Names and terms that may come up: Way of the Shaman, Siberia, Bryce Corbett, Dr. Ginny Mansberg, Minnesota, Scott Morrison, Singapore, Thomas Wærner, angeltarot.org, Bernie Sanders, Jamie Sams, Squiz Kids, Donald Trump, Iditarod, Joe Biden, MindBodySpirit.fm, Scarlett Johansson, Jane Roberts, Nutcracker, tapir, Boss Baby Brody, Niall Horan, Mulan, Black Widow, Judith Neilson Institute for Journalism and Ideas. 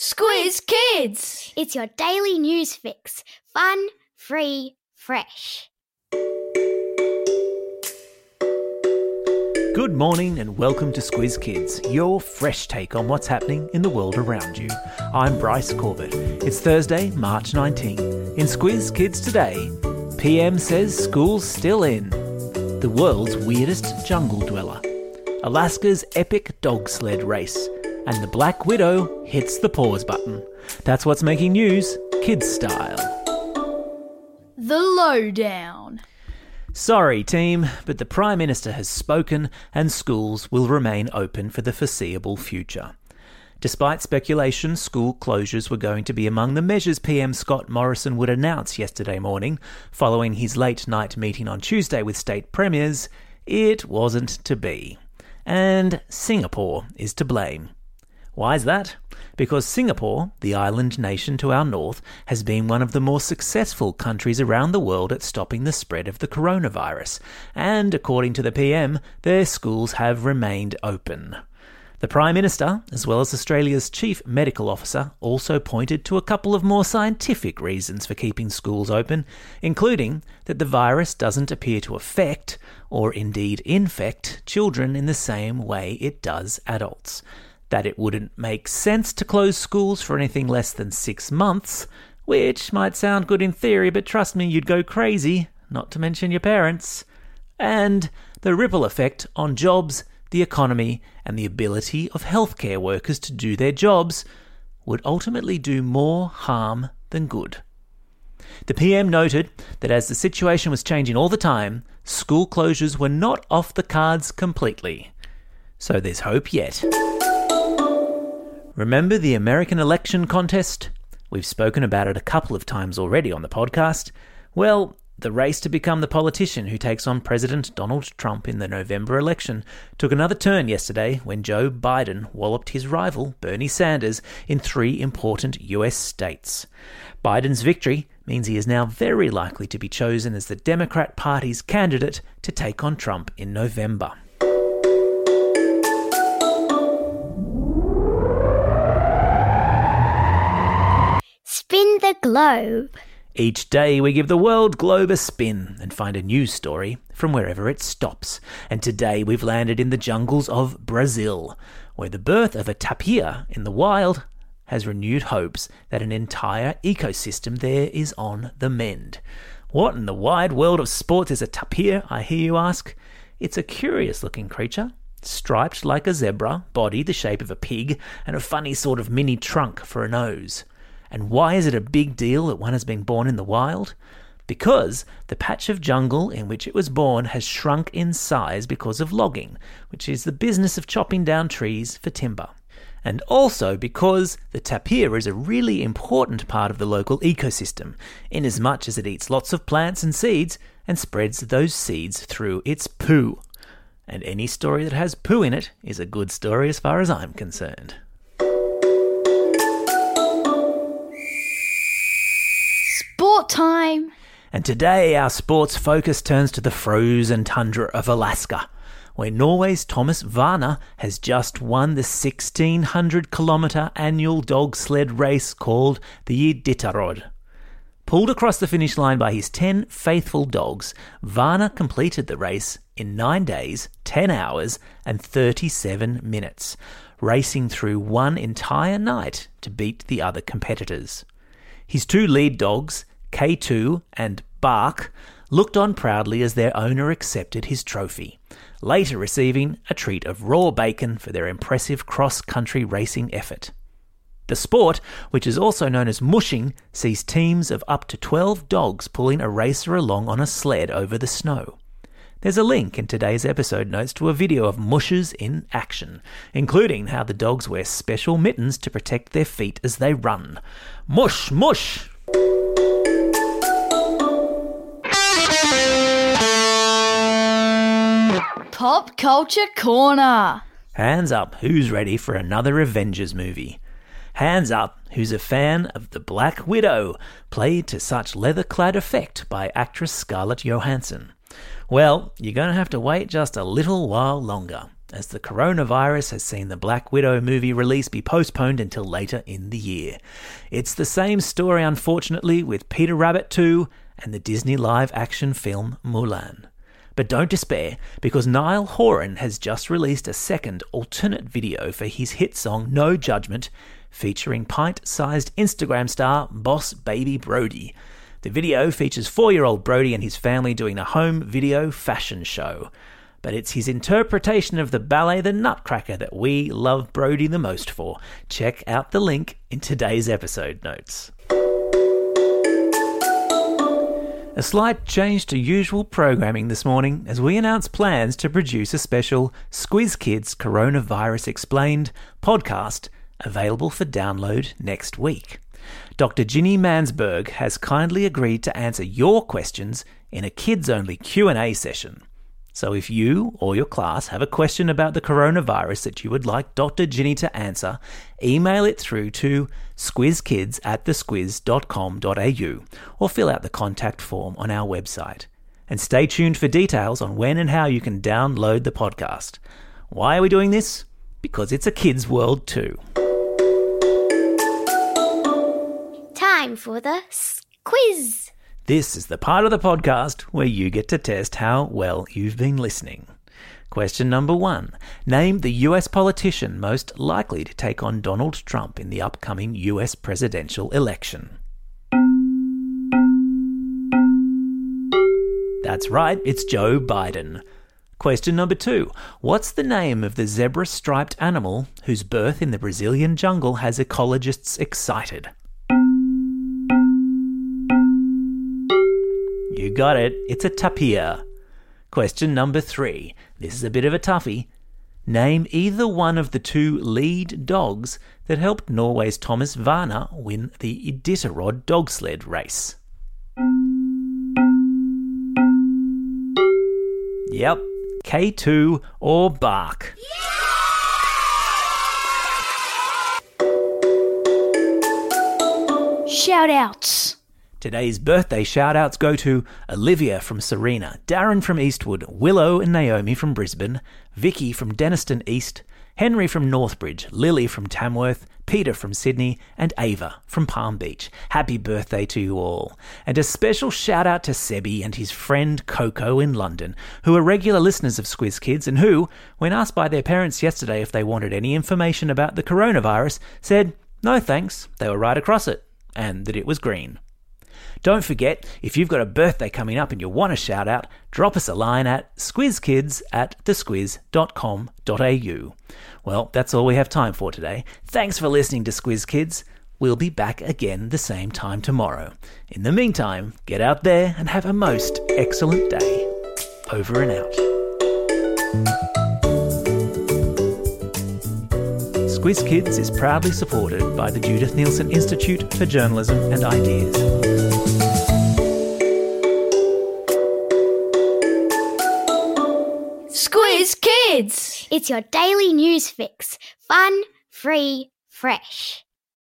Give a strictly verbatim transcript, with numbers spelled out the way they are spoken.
Squiz Kids! It's your daily news fix. Fun, free, fresh. Good morning and welcome to Squiz Kids, your fresh take on what's happening in the world around you. I'm Bryce Corbett. It's Thursday, March nineteenth. In Squiz Kids today, P M says school's still in. The world's weirdest jungle dweller. Alaska's epic dog sled race. And the Black Widow hits the pause button. That's what's making news, kids style. The Lowdown. Sorry, team, but the Prime Minister has spoken and schools will remain open for the foreseeable future. Despite speculation, school closures were going to be among the measures P M Scott Morrison would announce yesterday morning, following his late-night meeting on Tuesday with state premiers, it wasn't to be. And Singapore is to blame. Why's that? Because Singapore, the island nation to our north, has been one of the more successful countries around the world at stopping the spread of the coronavirus, and according to the P M, their schools have remained open. The Prime Minister, as well as Australia's Chief Medical Officer, also pointed to a couple of more scientific reasons for keeping schools open, including that the virus doesn't appear to affect, or indeed infect, children in the same way it does adults. That it wouldn't make sense to close schools for anything less than six months, which might sound good in theory, but trust me, you'd go crazy, not to mention your parents. And the ripple effect on jobs, the economy, and the ability of healthcare workers to do their jobs would ultimately do more harm than good. The P M noted that as the situation was changing all the time, school closures were not off the cards completely. So there's hope yet. Remember the American election contest? We've spoken about it a couple of times already on the podcast. Well, the race to become the politician who takes on President Donald Trump in the November election took another turn yesterday when Joe Biden walloped his rival, Bernie Sanders, in three important U S states. Biden's victory means he is now very likely to be chosen as the Democrat Party's candidate to take on Trump in November. Spin the globe. Each day we give the world globe a spin and find a news story from wherever it stops. And today we've landed in the jungles of Brazil, where the birth of a tapir in the wild has renewed hopes that an entire ecosystem there is on the mend. What in the wide world of sports is a tapir, I hear you ask? It's a curious looking creature. Striped like a zebra, body the shape of a pig, and a funny sort of mini trunk for a nose. And why is it a big deal that one has been born in the wild? Because the patch of jungle in which it was born has shrunk in size because of logging, which is the business of chopping down trees for timber. And also because the tapir is a really important part of the local ecosystem, inasmuch as it eats lots of plants and seeds and spreads those seeds through its poo. And any story that has poo in it is a good story as far as I'm concerned. Sport time! And today our sports focus turns to the frozen tundra of Alaska, where Norway's Thomas Wærner has just won the sixteen hundred kilometre annual dog sled race called the Iditarod. Pulled across the finish line by his ten faithful dogs, Wærner completed the race in nine days, ten hours and thirty-seven minutes, racing through one entire night to beat the other competitors. His two lead dogs, K two and Bark, looked on proudly as their owner accepted his trophy, later receiving a treat of raw bacon for their impressive cross-country racing effort. The sport, which is also known as mushing, sees teams of up to twelve dogs pulling a racer along on a sled over the snow. There's a link in today's episode notes to a video of mushers in action, including how the dogs wear special mittens to protect their feet as they run. Mush, mush! Pop Culture Corner! Hands up, who's ready for another Avengers movie? Hands up, who's a fan of The Black Widow, played to such leather-clad effect by actress Scarlett Johansson. Well, you're going to have to wait just a little while longer. as the coronavirus has seen the Black Widow movie release be postponed until later in the year. It's the same story, unfortunately, with Peter Rabbit two and the Disney live-action film Mulan. But don't despair, because Niall Horan has just released a second alternate video for his hit song No Judgment, featuring pint-sized Instagram star Boss Baby Brody. The video features four-year-old Brody and his family doing a home video fashion show. But it's his interpretation of the ballet The Nutcracker that we love Brody the most for. Check out the link in today's episode notes. A slight change to usual programming this morning as we announce plans to produce a special Squiz Kids Coronavirus Explained podcast available for download next week. Doctor Ginny Mansberg has kindly agreed to answer your questions in a kids-only Q and A session. So if you or your class have a question about the coronavirus that you would like Doctor Ginny to answer, email it through to squizkids at thesquiz.com.au or fill out the contact form on our website. And stay tuned for details on when and how you can download the podcast. Why are we doing this? Because it's a kids' world too. Time for the Squiz. This is the part of the podcast where you get to test how well you've been listening. Question number one. Name the U S politician most likely to take on Donald Trump in the upcoming U S presidential election. That's right, it's Joe Biden. Question number two. What's the name of the zebra-striped animal whose birth in the Brazilian jungle has ecologists excited? You got it. It's a tapir. Question number three. This is a bit of a toughie. Name either one of the two lead dogs that helped Norway's Thomas Wærner win the Iditarod dog sled race. Yep, K two or Bark. Yeah! Shoutouts. Today's birthday shout-outs go to Olivia from Serena, Darren from Eastwood, Willow and Naomi from Brisbane, Vicky from Deniston East, Henry from Northbridge, Lily from Tamworth, Peter from Sydney, and Ava from Palm Beach. Happy birthday to you all. And a special shout-out to Sebi and his friend Coco in London, who are regular listeners of Squiz Kids and who, when asked by their parents yesterday if they wanted any information about the coronavirus, said, no thanks, they were right across it, and that it was green. Don't forget, if you've got a birthday coming up and you want a shout-out, drop us a line at squizkids at thesquiz.com.au. Well, that's all we have time for today. Thanks for listening to Squiz Kids. We'll be back again the same time tomorrow. In the meantime, get out there and have a most excellent day. Over and out. Squiz Kids is proudly supported by the Judith Neilson Institute for Journalism and Ideas. Kids. It's your daily news fix. Fun, free, fresh.